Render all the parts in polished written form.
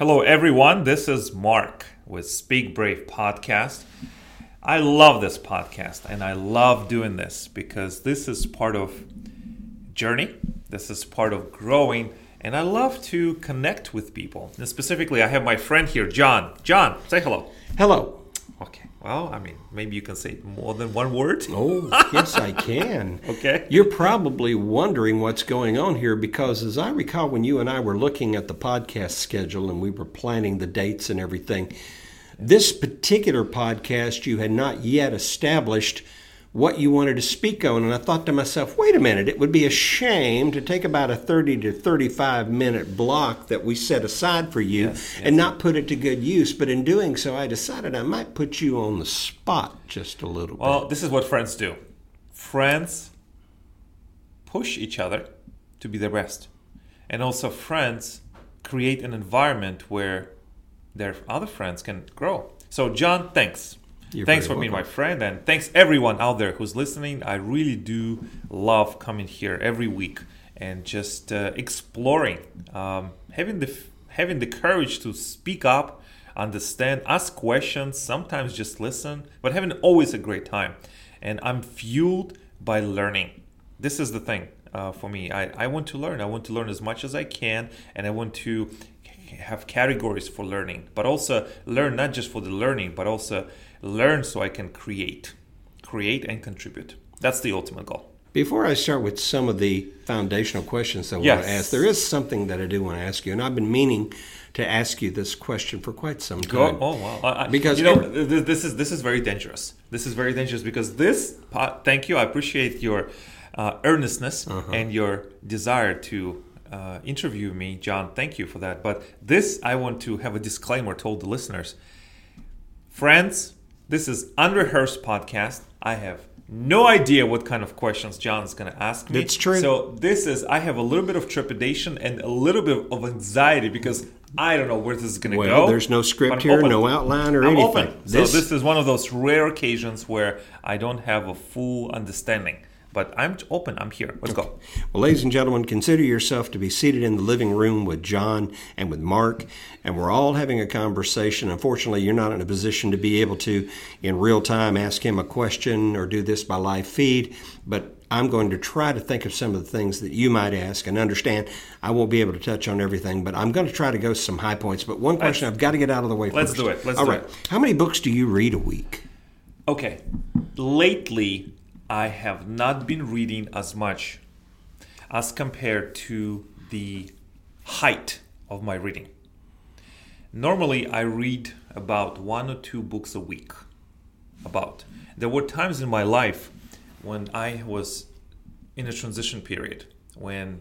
Hello everyone, this is Mark with Speak Brave Podcast. I love this podcast and I love doing this because this is part of journey, this is part of growing, and I love to connect with people. And specifically, I have my friend here, John. John, say hello. Hello. Okay, well, I mean, maybe you can say more than one word. Oh, yes I can. Okay. You're probably wondering what's going on here because as I recall, when you and I were looking at the podcast schedule and we were planning the dates and everything, this particular podcast, you had not yet established what you wanted to speak on. And I thought to myself, wait a minute, it would be a shame to take about a 30 to 35-minute block that we set aside for you and not put it to good use. But in doing so, I decided I might put you on the spot just a little bit. Well, this is what friends do. Friends push each other to be their best. And also friends create an environment where their other friends can grow. So, John, thanks. Thanks for being my friend, and thanks everyone out there who's listening. I really do love coming here every week and just exploring, having the courage to speak up, understand, ask questions, sometimes just listen, but having always a great time. And I'm fueled by learning. This is the thing for me. I want to learn. I want to learn as much as I can, and I want to have categories for learning, but also learn not just for the learning, but also learn so I can create and contribute. That's the ultimate goal. Before I start with some of the foundational questions that I want to ask, there is something that I do want to ask you, and I've been meaning to ask you this question for quite some time. Oh, wow. Because you know, this is very dangerous. This is very dangerous because thank you, I appreciate your earnestness and your desire to interview me, John. Thank you for that. But this, I want to have a disclaimer told the listeners. Friends, this is unrehearsed podcast. I have no idea what kind of questions John is going to ask me. It's true. So I have a little bit of trepidation and a little bit of anxiety because I don't know where this is going to go. Well, there's no script here, no outline or anything. Open. So this is one of those rare occasions where I don't have a full understanding. But I'm open. I'm here. Let's go. Well, ladies and gentlemen, consider yourself to be seated in the living room with John and with Mark, and we're all having a conversation. Unfortunately, you're not in a position to be able to, in real time, ask him a question or do this by live feed, but I'm going to try to think of some of the things that you might ask and understand. I won't be able to touch on everything, but I'm going to try to go to some high points. But one question I've got to get out of the way first. Let's do it. All right. How many books do you read a week? Okay. Lately, I have not been reading as much as compared to the height of my reading. Normally, I read about 1 or 2 books a week. There were times in my life when I was in a transition period, when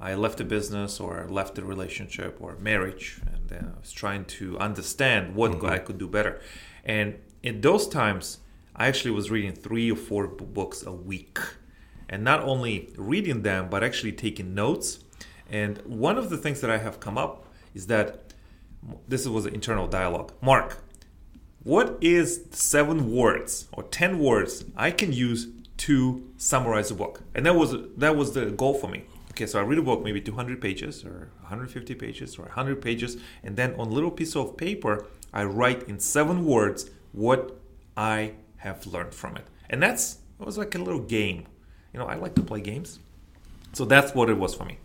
I left a business or left a relationship or marriage, and I was trying to understand what I could do better. And in those times, I actually was reading 3 or 4 books a week, and not only reading them, but actually taking notes. And one of the things that I have come up is that this was an internal dialogue. Mark, what is 7 words or 10 words I can use to summarize a book? And that was the goal for me. Okay, so I read a book, maybe 200 pages or 150 pages or 100 pages. And then on a little piece of paper, I write in 7 words what I have learned from it. And it was like a little game. You know, I like to play games. So that's what it was for me.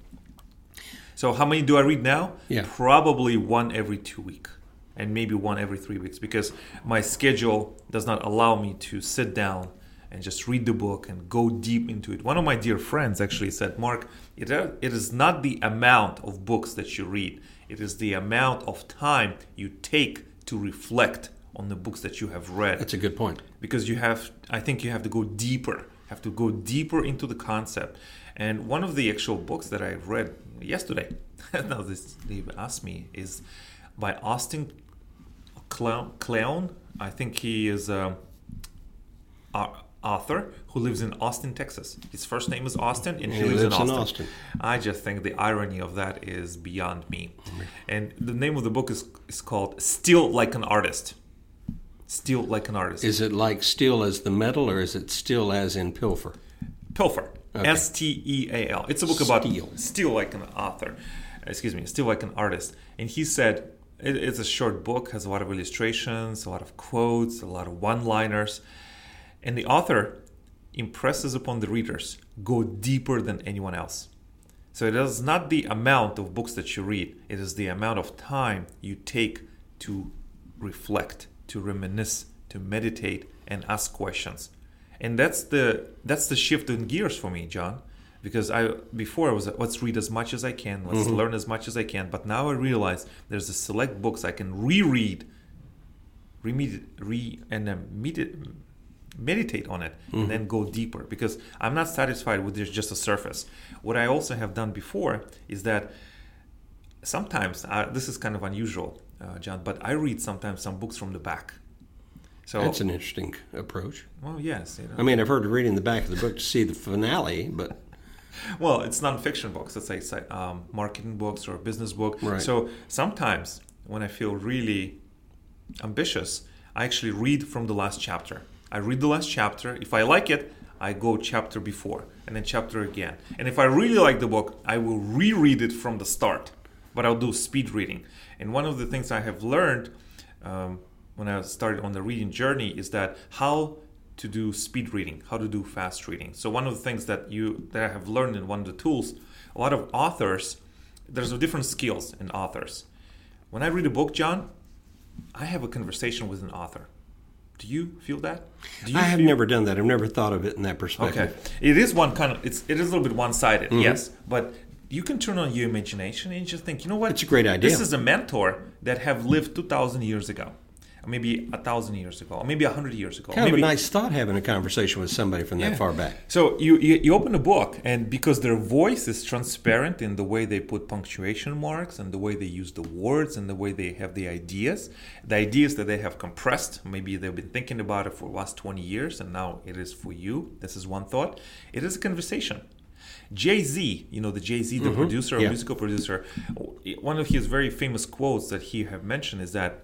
So how many do I read now? Yeah. Probably 1 every 2 weeks and maybe 1 every 3 weeks because my schedule does not allow me to sit down and just read the book and go deep into it. One of my dear friends actually said, Mark, it is not the amount of books that you read. It is the amount of time you take to reflect on the books that you have read. That's a good point. Because you have to go deeper into the concept. And one of the actual books that I read yesterday, now this Steve asked me, is by Austin Cleon. I think he is an author who lives in Austin, Texas. His first name is Austin, and he lives in Austin. I just think the irony of that is beyond me. And the name of the book is called Steal Like an Artist. Steal Like an Artist. Is it like steal as the metal, or is it steal as in pilfer? Pilfer. Okay. S-T-E-A-L. It's a book about steal like an author. Steal Like an Artist. And he said, It's a short book, has a lot of illustrations, a lot of quotes, a lot of one-liners. And the author impresses upon the readers, go deeper than anyone else. So it is not the amount of books that you read. It is the amount of time you take to reflect, to reminisce, to meditate, and ask questions. And that's the shift in gears for me, John. Because before I was like, let's read as much as I can, let's learn as much as I can. But now I realize there's a select books I can reread and meditate on it and then go deeper. Because I'm not satisfied with just a surface. What I also have done before is that sometimes, this is kind of unusual, John, but I read sometimes some books from the back. So, that's an interesting approach. Well, yes. You know. I mean, I've heard of reading the back of the book to see the finale, but... Well, it's nonfiction books. Let's say it's like, marketing books or a business book. Right. So sometimes when I feel really ambitious, I actually read from the last chapter. I read the last chapter. If I like it, I go chapter before and then chapter again. And if I really like the book, I will reread it from the start. But I'll do speed reading. And one of the things I have learned when I started on the reading journey is that how to do speed reading, how to do fast reading. So one of the things that I have learned in one of the tools, a lot of authors, there's different skills in authors. When I read a book, John, I have a conversation with an author. Do you feel that? Never done that. I've never thought of it in that perspective. Okay. It is a little bit one-sided, yes. But you can turn on your imagination and just think, you know what? It's a great idea. This is a mentor that have lived 2,000 years ago. Maybe 1,000 years ago, or maybe 100 years ago. Kind of a nice thought, having a conversation with somebody from that far back. So you open a book, and because their voice is transparent in the way they put punctuation marks, and the way they use the words, and the way they have the ideas that they have compressed, maybe they've been thinking about it for the last 20 years, and now it is for you. This is one thought. It is a conversation. Jay-Z, the producer, musical producer, one of his very famous quotes that he have mentioned is that,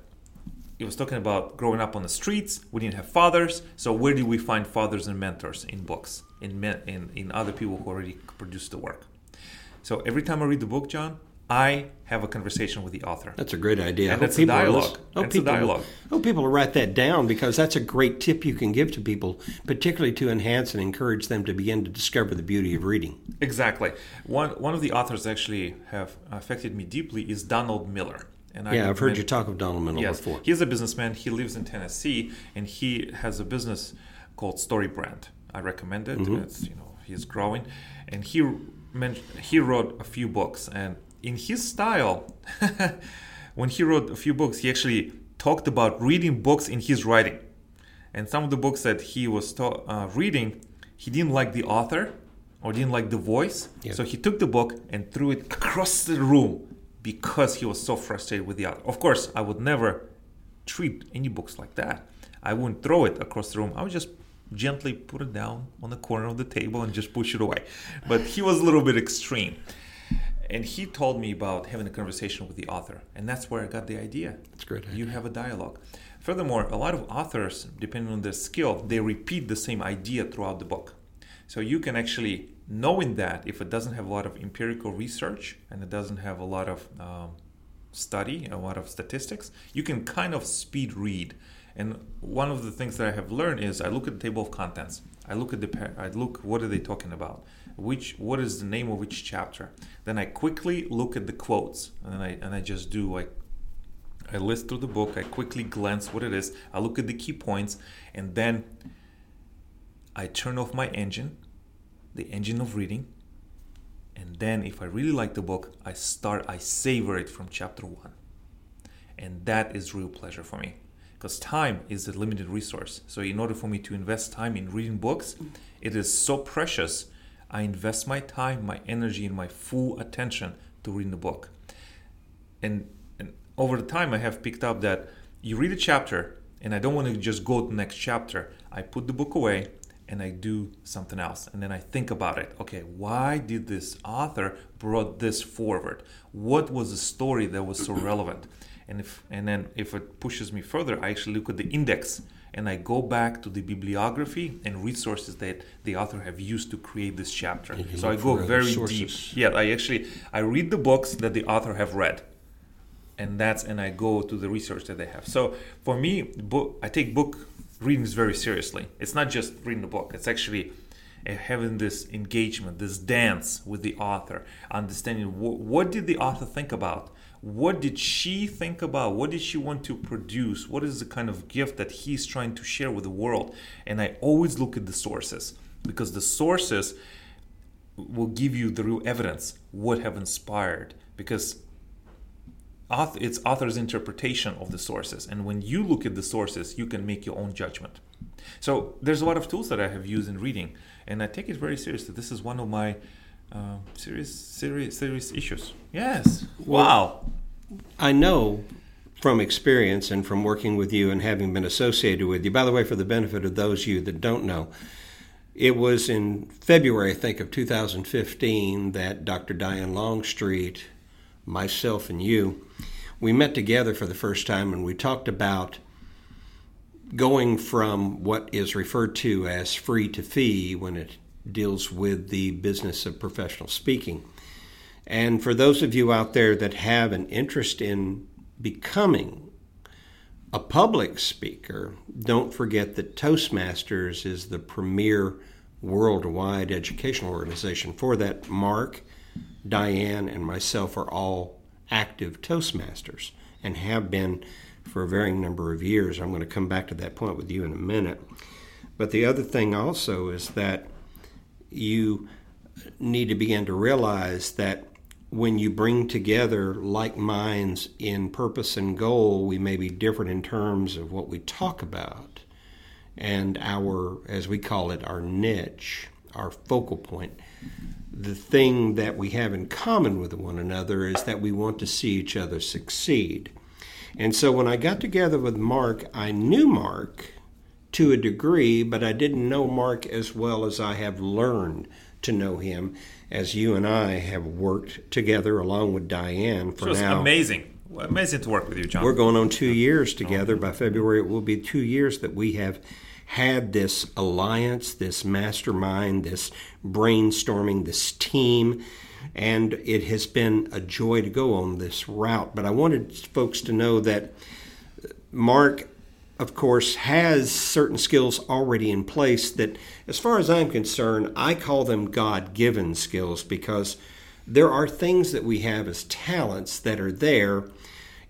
he was talking about growing up on the streets. We didn't have fathers. So where do we find fathers and mentors? In books, in other people who already produced the work. So every time I read the book, John, I have a conversation with the author. That's a great idea. And that's a dialogue. I hope people will write that down, because that's a great tip you can give to people, particularly to enhance and encourage them to begin to discover the beauty of reading. Exactly. One of the authors actually have affected me deeply is Donald Miller. And I've heard you talk of Donald Miller before. He's a businessman. He lives in Tennessee, and he has a business called StoryBrand. I recommend it. It's, he's growing, and he wrote a few books. And in his style, when he wrote a few books, he actually talked about reading books in his writing. And some of the books that he was reading, he didn't like the author or didn't like the voice, so he took the book and threw it across the room, because he was so frustrated with the author. Of course, I would never treat any books like that. I wouldn't throw it across the room. I would just gently put it down on the corner of the table and just push it away. But he was a little bit extreme. And he told me about having a conversation with the author. And that's where I got the idea. That's a great idea. You have a dialogue. Furthermore, a lot of authors, depending on their skill, they repeat the same idea throughout the book. So you can actually... Knowing that, if it doesn't have a lot of empirical research and it doesn't have a lot of study, a lot of statistics, you can kind of speed read. And one of the things that I have learned is I look at the table of contents. What are they talking about? What is the name of each chapter? Then I quickly look at the quotes, and I just do I list through the book. I quickly glance what it is. I look at the key points, and then I turn off my engine. The engine of reading, and then if I really like the book, I savor it from chapter 1. And that is real pleasure for me, because time is a limited resource. So in order for me to invest time in reading books, it is so precious. I invest my time, my energy, and my full attention to reading the book. And over the time, I have picked up that you read a chapter, and I don't want to just go to the next chapter. I put the book away, and I do something else. And then I think about it. Okay, why did this author brought this forward? What was the story that was so relevant? And then if it pushes me further, I actually look at the index, and I go back to the bibliography and resources that the author have used to create this chapter. So I go very deep. I read the books that the author have read. and I go to the research that they have. So for me, I take book readings very seriously. It's not just reading the book. It's actually having this engagement, this dance with the author, understanding what did the author think about? What did she think about? What did she want to produce? What is the kind of gift that he's trying to share with the world? And I always look at the sources, because the sources will give you the real evidence, what have inspired, because it's author's interpretation of the sources. And when you look at the sources, you can make your own judgment. So there's a lot of tools that I have used in reading, and I take it very seriously. This is one of my serious issues. Yes. Wow. Well, I know from experience and from working with you and having been associated with you, by the way, for the benefit of those of you that don't know, it was in February, I think, of 2015 that Dr. Diane Longstreet, myself, and you, we met together for the first time, and we talked about going from what is referred to as free to fee when it deals with the business of professional speaking. And for those of you out there that have an interest in becoming a public speaker, don't forget that Toastmasters is the premier worldwide educational organization for that. Mark, Diane, and myself are all active Toastmasters and have been for a varying number of years. I'm going to come back to that point with you in a minute. But the other thing also is that you need to begin to realize that when you bring together like minds in purpose and goal, we may be different in terms of what we talk about and our, as we call it, our niche, our focal point. The thing that we have in common with one another is that we want to see each other succeed. And so when I got together with Mark, I knew Mark to a degree, but I didn't know Mark as well as I have learned to know him as you and I have worked together along with Diane for now. So it's amazing. Amazing to work with you, John. We're going on 2 years together. By February, it will be 2 years that we have had this alliance, this mastermind, this brainstorming, this team, and it has been a joy to go on this route. But I wanted folks to know that Mark, of course, has certain skills already in place that, as far as I'm concerned, I call them God-given skills, because there are things that we have as talents that are there,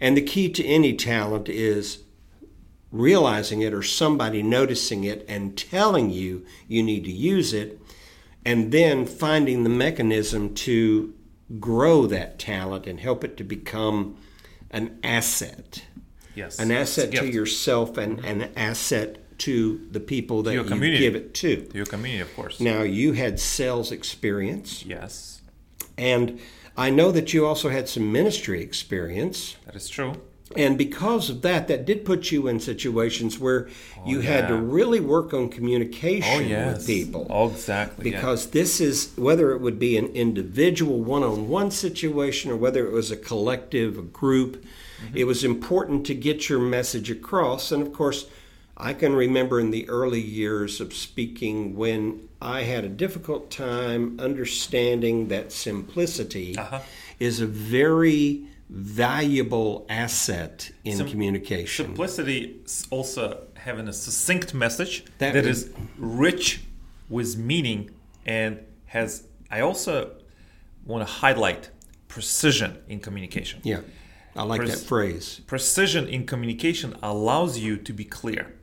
and the key to any talent is realizing it or somebody noticing it and telling you you need to use it, and then finding the mechanism to grow that talent and help it to become an asset. Yes, an asset to yourself and an asset to the people that you give it to. Your community, of course. Now, you had sales experience. Yes. And I know that you also had some ministry experience. That is true. And because of that, that did put you in situations where had to really work on communication with people. Oh, exactly. Because this is, whether it would be an individual one-on-one situation or whether it was a collective, a group, it was important to get your message across. And, of course, I can remember in the early years of speaking when I had a difficult time understanding that simplicity is a very valuable asset in communication. Simplicity is also having a succinct message that is rich with meaning, and has, I also want to highlight precision in communication. Yeah, I like that phrase. Precision in communication allows you to be clear.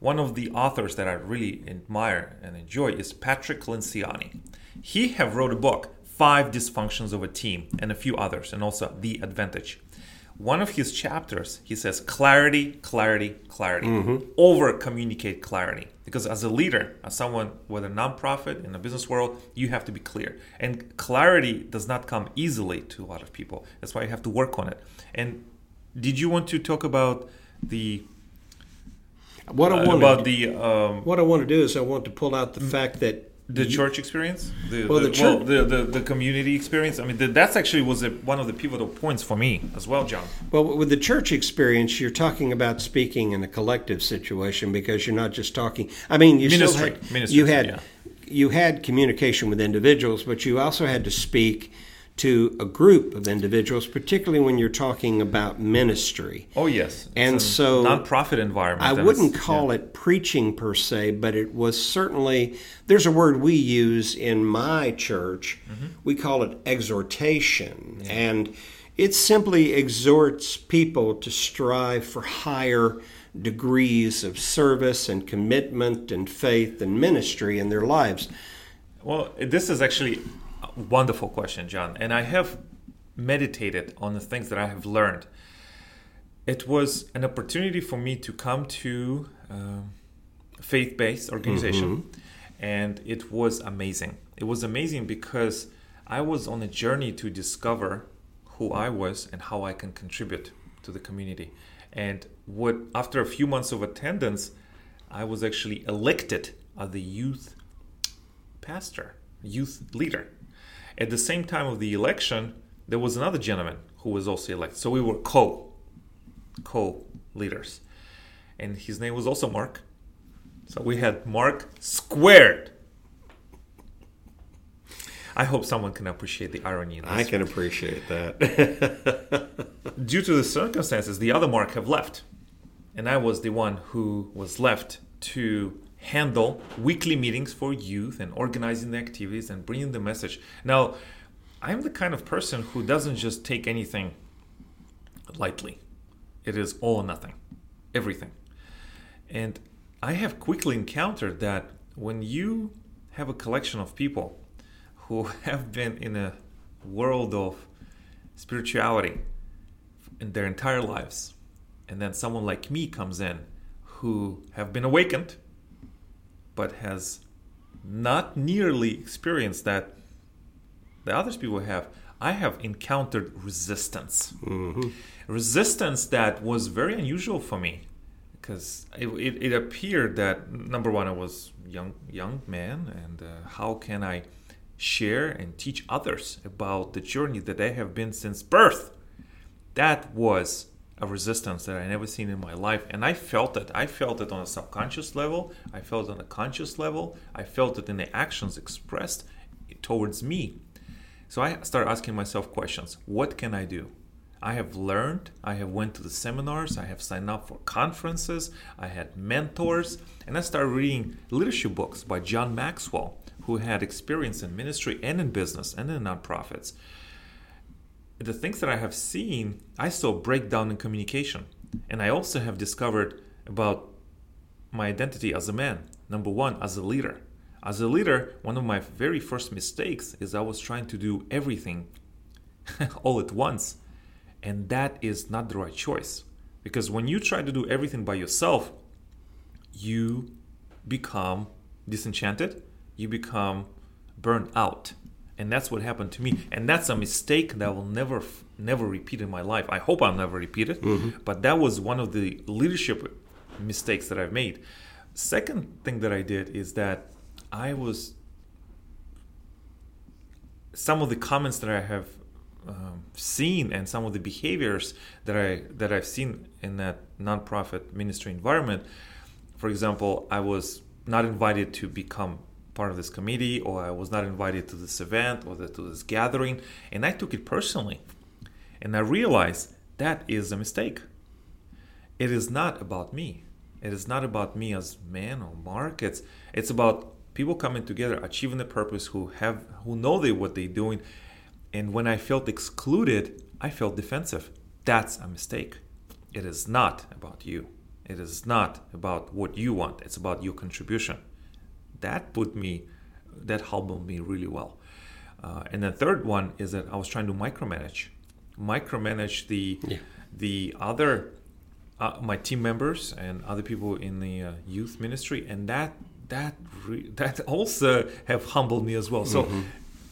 One of the authors that I really admire and enjoy is Patrick Lencioni. He have wrote a book, Five Dysfunctions of a Team, and a few others, and also The Advantage. One of his chapters, he says, clarity, clarity, clarity. Over-communicate clarity. Because as a leader, as someone, whether nonprofit, in the business world, you have to be clear. And clarity does not come easily to a lot of people. That's why you have to work on it. And did you want to talk about the... What I want to do is I want to pull out the fact that the church experience, the community experience. I mean, that's actually was one of the pivotal points for me as well, John. Well, with the church experience, you're talking about speaking in a collective situation, because you're not just talking. I mean, you had communication with individuals, but you also had to speak to a group of individuals, particularly when you're talking about ministry. Oh, yes. And it's so nonprofit environment. I wouldn't call it preaching per se, but it was certainly, there's a word we use in my church. Mm-hmm. We call it exhortation. Yeah. And it simply exhorts people to strive for higher degrees of service and commitment and faith and ministry in their lives. Well, this is actually a wonderful question, John. And I have meditated on the things that I have learned. It was an opportunity for me to come to a faith-based organization. Mm-hmm. And it was amazing. It was amazing because I was on a journey to discover who I was and how I can contribute to the community. And what after a few months of attendance, I was actually elected as the youth pastor, youth leader. At the same time of the election, there was another gentleman who was also elected. So we were co-leaders. And his name was also Mark. So we had Mark squared. I hope someone can appreciate the irony in this. I can appreciate that. Due to the circumstances, the other Mark have left. And I was the one who was left to handle weekly meetings for youth and organizing the activities and bringing the message. Now, I'm the kind of person who doesn't just take anything lightly. It is all or nothing, everything. And I have quickly encountered that when you have a collection of people who have been in a world of spirituality in their entire lives, and then someone like me comes in who have been awakened but has not nearly experienced that the others people have, I have encountered resistance. Mm-hmm. Resistance that was very unusual for me because it appeared that, number one, I was young man, and how can I share and teach others about the journey that they have been since birth? That was a resistance that I never seen in my life. And I felt it. I felt it on a subconscious level. I felt it on a conscious level. I felt it in the actions expressed towards me. So I started asking myself questions. What can I do? I have learned. I have went to the seminars. I have signed up for conferences. I had mentors. And I started reading leadership books by John Maxwell, who had experience in ministry and in business and in nonprofits. The things that I have seen, I saw breakdown in communication. And I also have discovered about my identity as a man. Number one, as a leader. As a leader, one of my very first mistakes is I was trying to do everything all at once. And that is not the right choice. Because when you try to do everything by yourself, you become disenchanted. You become burnt out. And that's what happened to me. And that's a mistake that will never repeat in my life. I hope I'll never repeat it. Mm-hmm. But that was one of the leadership mistakes that I've made. Second thing that I did is that I was... Some of the comments that I have seen and some of the behaviors that I've seen in that nonprofit ministry environment. For example, I was not invited to become part of this committee, or I was not invited to this event or to this gathering, and I took it personally. And I realized that is a mistake. It is not about me. It is not about me as man or Mark. It's about people coming together, achieving the purpose, who know what they're doing. And when I felt excluded, I felt defensive. That's a mistake. It is not about you. It is not about what you want. It's about your contribution. That humbled me really well. And the third one is that I was trying to micromanage the other, my team members and other people in the youth ministry. And that also have humbled me as well. So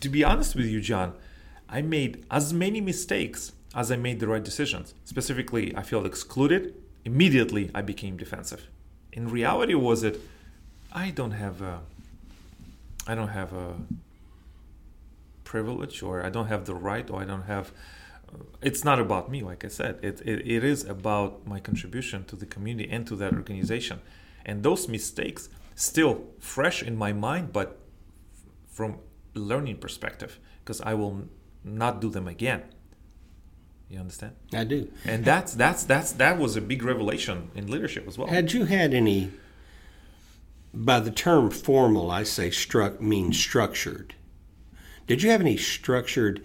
to be honest with you, John, I made as many mistakes as I made the right decisions. Specifically, I felt excluded. Immediately, I became defensive. In reality, was it, I don't have a privilege, or I don't have the right, or I don't have. It's not about me, like I said. It is about my contribution to the community and to that organization, and those mistakes still fresh in my mind, but from learning perspective, because I will not do them again. You understand? I do. And that was a big revelation in leadership as well. Had you had any, by the term formal, I say means structured. Did you have any structured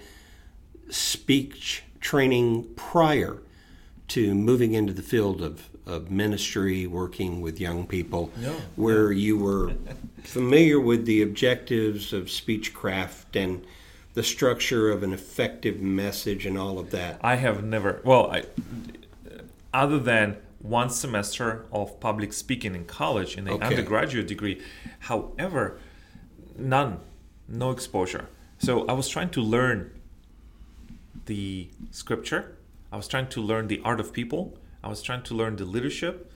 speech training prior to moving into the field of ministry, working with young people, where you were familiar with the objectives of speechcraft and the structure of an effective message and all of that? I have never, other than one semester of public speaking in college in an undergraduate degree, however, no exposure. So I was trying to learn the scripture. I was trying to learn the art of people. I was trying to learn the leadership,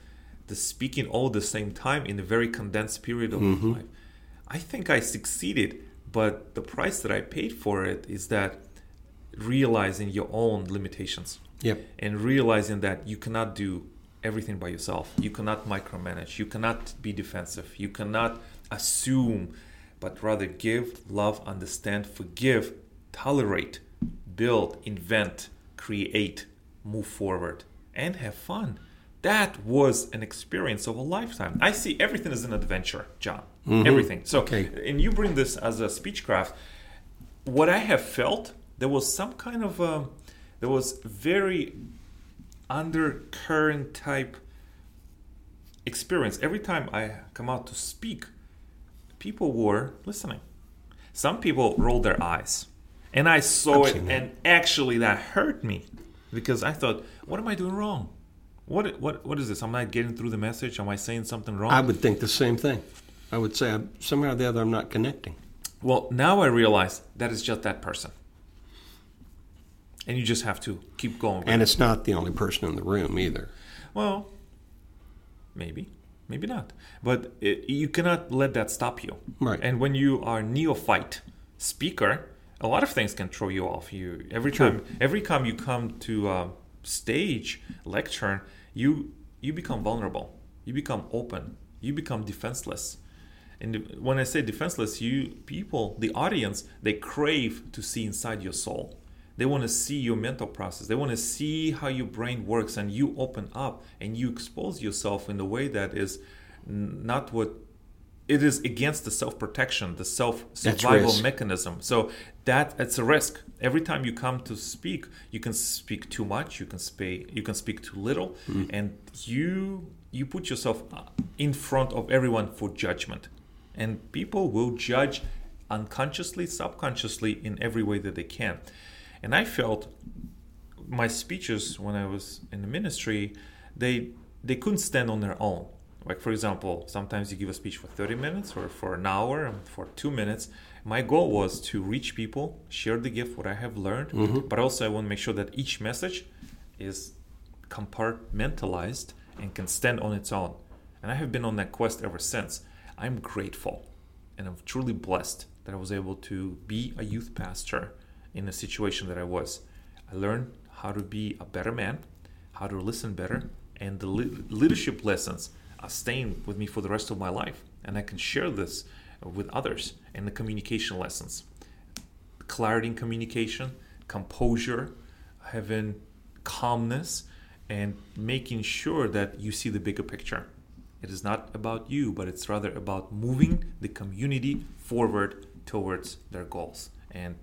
the speaking all at the same time in a very condensed period of my life. I think I succeeded, but the price that I paid for it is that realizing your own limitations. Yep. And realizing that you cannot do everything by yourself. You cannot micromanage. You cannot be defensive. You cannot assume, but rather give, love, understand, forgive, tolerate, build, invent, create, move forward, and have fun. That was an experience of a lifetime. I see everything as an adventure, John. Mm-hmm. Everything. So, and you bring this as a speechcraft. What I have felt, there was some kind of there was very undercurrent type experience. Every time I come out to speak, people were listening. Some people rolled their eyes. And I saw it, and actually that hurt me because I thought, what am I doing wrong? What is this? I'm not getting through the message? Am I saying something wrong? I would think the same thing. I would say somehow or the other I'm not connecting. Well, now I realize that is just that person. And you just have to keep going. And it's not the only person in the room either. Well, maybe not. But you cannot let that stop you. Right. And when you are a neophyte speaker, a lot of things can throw you off. You every time you come to stage lecture, you become vulnerable. You become open. You become defenseless. And when I say defenseless, the audience, they crave to see inside your soul. They want to see your mental process. They want to see how your brain works, and you open up and you expose yourself in a way that is not what. It is against the self-protection, the self-survival mechanism. So it's a risk. Every time you come to speak, you can speak too much, you can speak too little, and you put yourself in front of everyone for judgment. And people will judge unconsciously, subconsciously in every way that they can. And I felt my speeches when I was in the ministry, they couldn't stand on their own. Like, for example, sometimes you give a speech for 30 minutes or for an hour and for 2 minutes. My goal was to reach people, share the gift, what I have learned, but also I want to make sure that each message is compartmentalized and can stand on its own. And I have been on that quest ever since. I'm grateful and I'm truly blessed that I was able to be a youth pastor in the situation that I was. I learned how to be a better man, how to listen better, and the leadership lessons are staying with me for the rest of my life, and I can share this with others. And the communication lessons, clarity in communication, composure, having calmness, and making sure that you see the bigger picture. It is not about you, but it's rather about moving the community forward towards their goals, and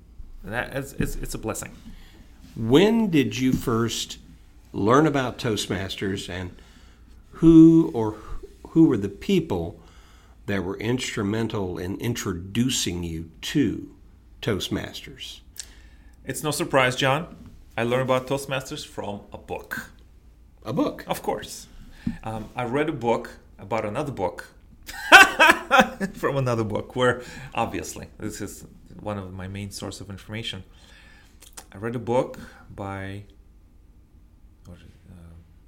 that it's a blessing. When did you first learn about Toastmasters, and who were the people that were instrumental in introducing you to Toastmasters? It's no surprise, John. I learned about Toastmasters from a book. A book? Of course. I read a book about another book from another book where, obviously, this is one of my main source of information. I read a book by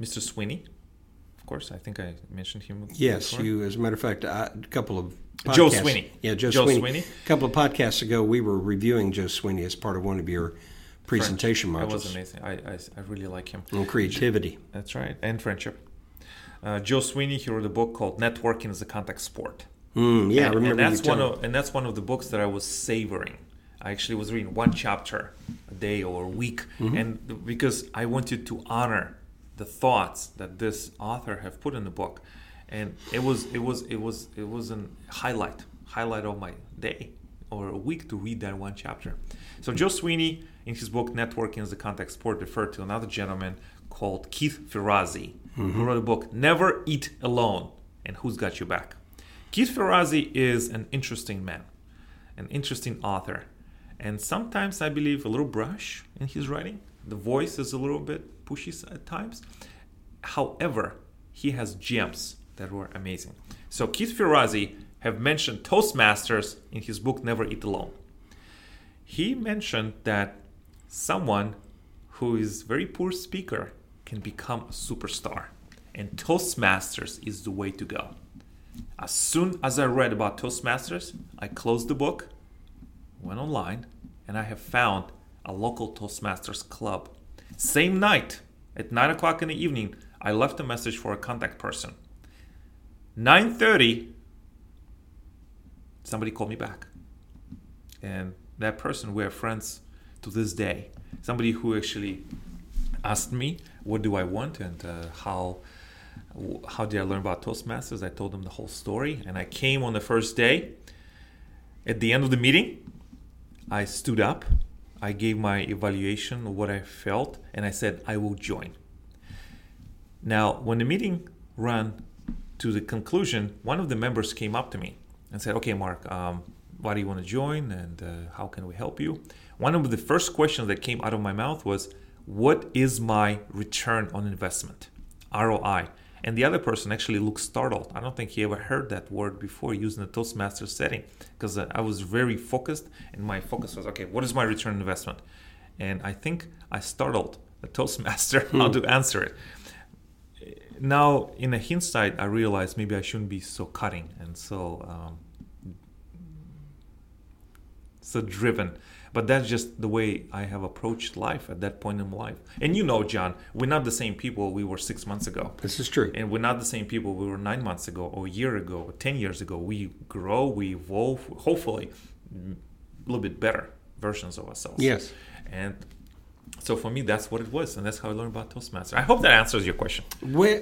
Mr. Sweeney. Course, I think I mentioned him before. Yes, you, as a matter of fact, a couple of podcasts. Joe Sweeney. Yeah, Joe Sweeney. A couple of podcasts ago, we were reviewing Joe Sweeney as part of one of your presentation modules. That was amazing. I really like him. And creativity. That's right. And friendship. Joe Sweeney, he wrote a book called Networking as a Contact Sport. Yeah, I remember you telling me. And that's one of the books that I was savoring. I actually was reading one chapter a day or a week, and because I wanted to honor the thoughts that this author have put in the book, and it was a highlight of my day or a week to read that one chapter. So Joe Sweeney, in his book Networking as a Contact Sport, referred to another gentleman called Keith Ferrazzi, who wrote a book Never Eat Alone and Who's Got Your Back. Keith Ferrazzi is an interesting man, an interesting author, and sometimes I believe a little brash in his writing. The voice is a little bit pushy at times. However, he has gems that were amazing. So Keith Ferrazzi have mentioned Toastmasters in his book Never Eat Alone. He mentioned that someone who is very poor speaker can become a superstar, and Toastmasters is the way to go. As soon as I read about Toastmasters, I closed the book, went online, and I have found a local Toastmasters club. Same night, at 9 o'clock in the evening, I left a message for a contact person. 9:30, somebody called me back. And that person, we're friends to this day. Somebody who actually asked me, what do I want and how did I learn about Toastmasters? I told them the whole story, and I came on the first day. At the end of the meeting, I stood up, I gave my evaluation of what I felt, and I said, I will join. Now, when the meeting ran to the conclusion, one of the members came up to me and said, okay, Mark, why do you want to join, and how can we help you? One of the first questions that came out of my mouth was, what is my return on investment? ROI. And the other person actually looked startled. I don't think he ever heard that word before using the Toastmaster setting, because I was very focused, and my focus was, okay, what is my return on investment? And I think I startled the Toastmaster how to answer it. Now, in a hindsight, I realized maybe I shouldn't be so cutting and so driven. But that's just the way I have approached life at that point in life. And you know, John, we're not the same people we were 6 months ago. This is true. And we're not the same people we were 9 months ago or a year ago or 10 years ago. We grow, we evolve, hopefully a little bit better versions of ourselves. Yes. And so for me, that's what it was. And that's how I learned about Toastmasters. I hope that answers your question.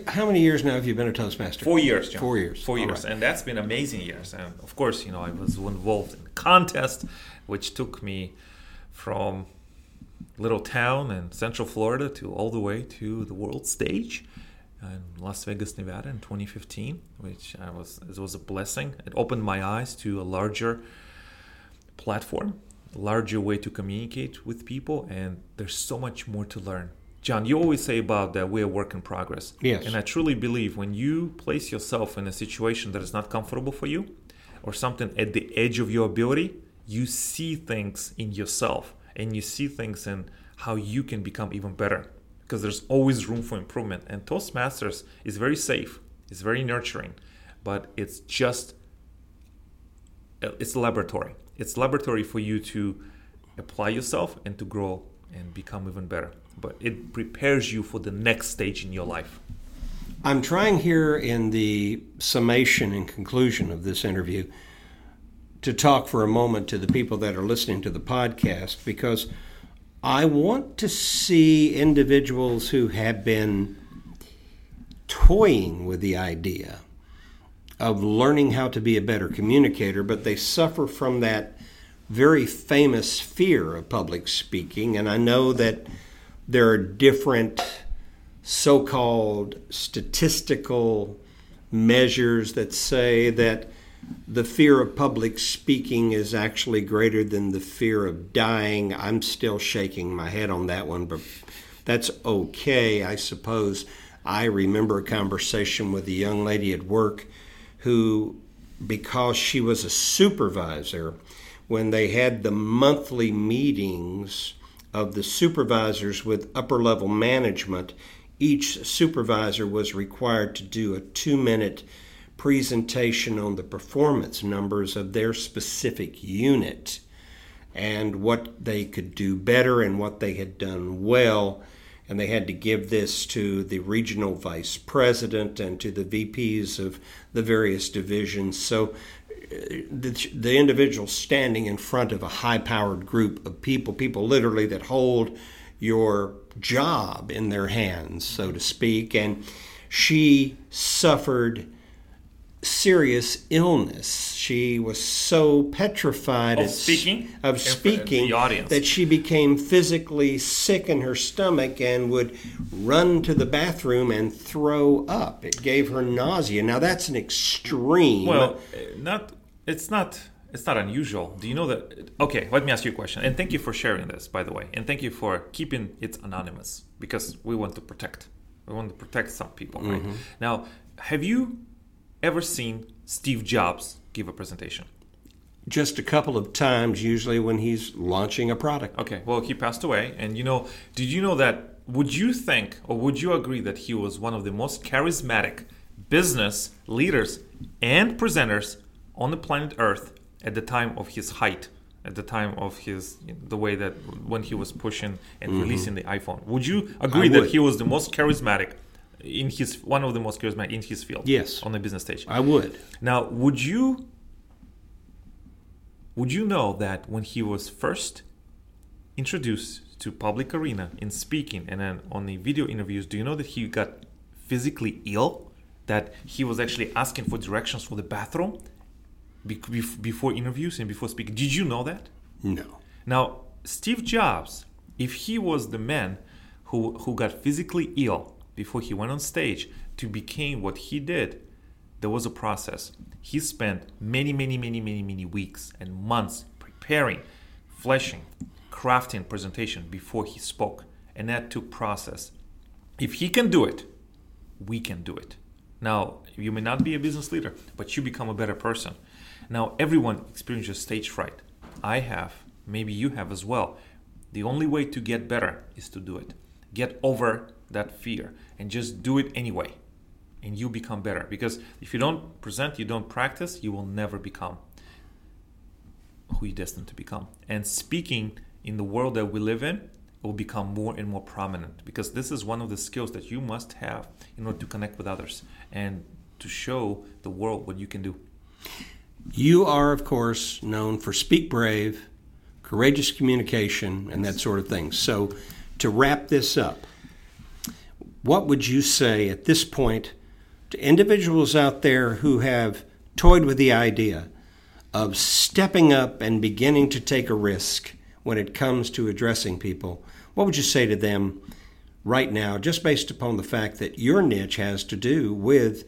How many years now have you been a Toastmaster? 4 years, John. 4 years. 4 years. Right. And that's been amazing years. And of course, you know, I was involved in contests, which took me from little town in Central Florida to all the way to the world stage in Las Vegas, Nevada in 2015, it was a blessing. It opened my eyes to a larger platform, a larger way to communicate with people, and there's so much more to learn. John, you always say about that we're a work in progress. Yes. And I truly believe when you place yourself in a situation that is not comfortable for you or something at the edge of your ability, you see things in yourself, and you see things in how you can become even better, because there's always room for improvement. And Toastmasters is very safe, it's very nurturing, but it's a laboratory. It's a laboratory for you to apply yourself and to grow and become even better. But it prepares you for the next stage in your life. I'm trying here in the summation and conclusion of this interview to talk for a moment to the people that are listening to the podcast, because I want to see individuals who have been toying with the idea of learning how to be a better communicator, but they suffer from that very famous fear of public speaking. And I know that there are different so-called statistical measures that say that the fear of public speaking is actually greater than the fear of dying. I'm still shaking my head on that one, but that's okay, I suppose. I remember a conversation with a young lady at work who, because she was a supervisor, when they had the monthly meetings of the supervisors with upper-level management, each supervisor was required to do a 2-minute presentation on the performance numbers of their specific unit and what they could do better and what they had done well. And they had to give this to the regional vice president and to the VPs of the various divisions. So the individual standing in front of a high-powered group of people, people literally that hold your job in their hands, so to speak. And she suffered serious illness. She was so petrified of speaking that she became physically sick in her stomach and would run to the bathroom and throw up. It gave her nausea. Now that's an extreme. Well, it's not unusual. Do you know that? Okay, let me ask you a question. And thank you for sharing this, by the way. And thank you for keeping it anonymous, because we want to protect. We want to protect some people, right? Mm-hmm. Now, have you ever seen Steve Jobs give a presentation? Just a couple of times, usually when he's launching a product. Okay, well, he passed away. And did you know that, would you think or would you agree that he was one of the most charismatic business leaders and presenters on the planet Earth at the time of his height, at the time of his, the way that when he was pushing and releasing the iPhone? Would you agree that he was the most charismatic in his, one of the most charismatic in his field? Yes. On the business stage. I would. Now, would you know that when he was first introduced to public arena in speaking and then on the video interviews, do you know that he got physically ill? That he was actually asking for directions for the bathroom before interviews and before speaking? Did you know that? No. Now, Steve Jobs, if he was the man who got physically ill before he went on stage to become what he did, there was a process. He spent many weeks and months preparing, fleshing, crafting presentation before he spoke. And that took process. If he can do it, we can do it. Now, you may not be a business leader, but you become a better person. Now, everyone experiences stage fright. I have, maybe you have as well. The only way to get better is to do it. Get over that fear and just do it anyway, and you become better. Because if you don't present, you don't practice, you will never become who you're destined to become. And speaking in the world that we live in, it will become more and more prominent, because this is one of the skills that you must have in order to connect with others and to show the world what you can do. You are, of course, known for Speak Brave, courageous communication, and that sort of thing. So to wrap this up, what would you say at this point to individuals out there who have toyed with the idea of stepping up and beginning to take a risk when it comes to addressing people? What would you say to them right now, just based upon the fact that your niche has to do with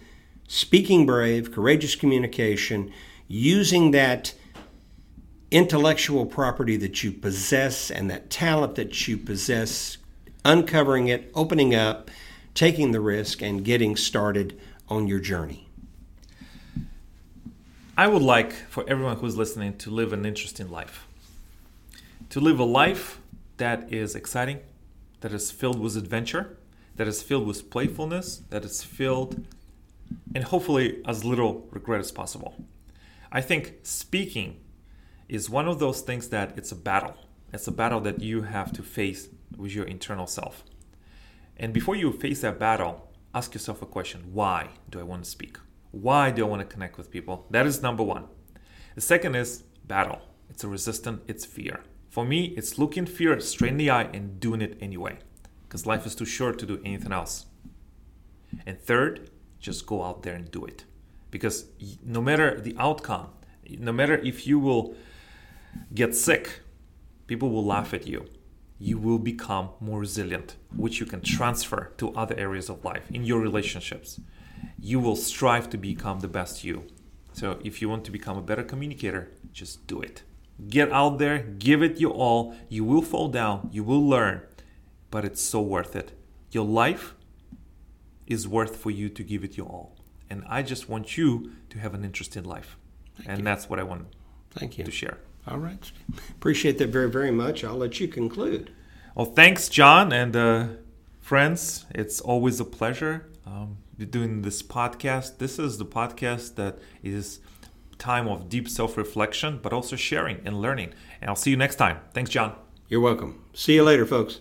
speaking brave, courageous communication, using that intellectual property that you possess and that talent that you possess, uncovering it, opening up, taking the risk, and getting started on your journey? I would like for everyone who's listening to live an interesting life, to live a life that is exciting, that is filled with adventure, that is filled with playfulness, that is filled, and hopefully as little regret as possible. I think speaking is one of those things that it's a battle. It's a battle that you have to face with your internal self. And before you face that battle, ask yourself a question. Why do I want to speak? Why do I want to connect with people? That is number one. The second is battle. It's a resistance. It's fear. For me, it's looking fear straight in the eye and doing it anyway, because life is too short to do anything else. And third, just go out there and do it, because no matter the outcome, no matter if you will get sick, people will laugh at you. You will become more resilient, which you can transfer to other areas of life, in your relationships. You will strive to become the best you. So if you want to become a better communicator, just do it. Get out there, give it your all. You will fall down, you will learn, but it's so worth it. Your life is worth for you to give it your all. And I just want you to have an interesting life. Thank you. That's what I want to share. All right. Appreciate that very, very much. I'll let you conclude. Well, thanks, John and friends. It's always a pleasure doing this podcast. This is the podcast that is time of deep self-reflection, but also sharing and learning. And I'll see you next time. Thanks, John. You're welcome. See you later, folks.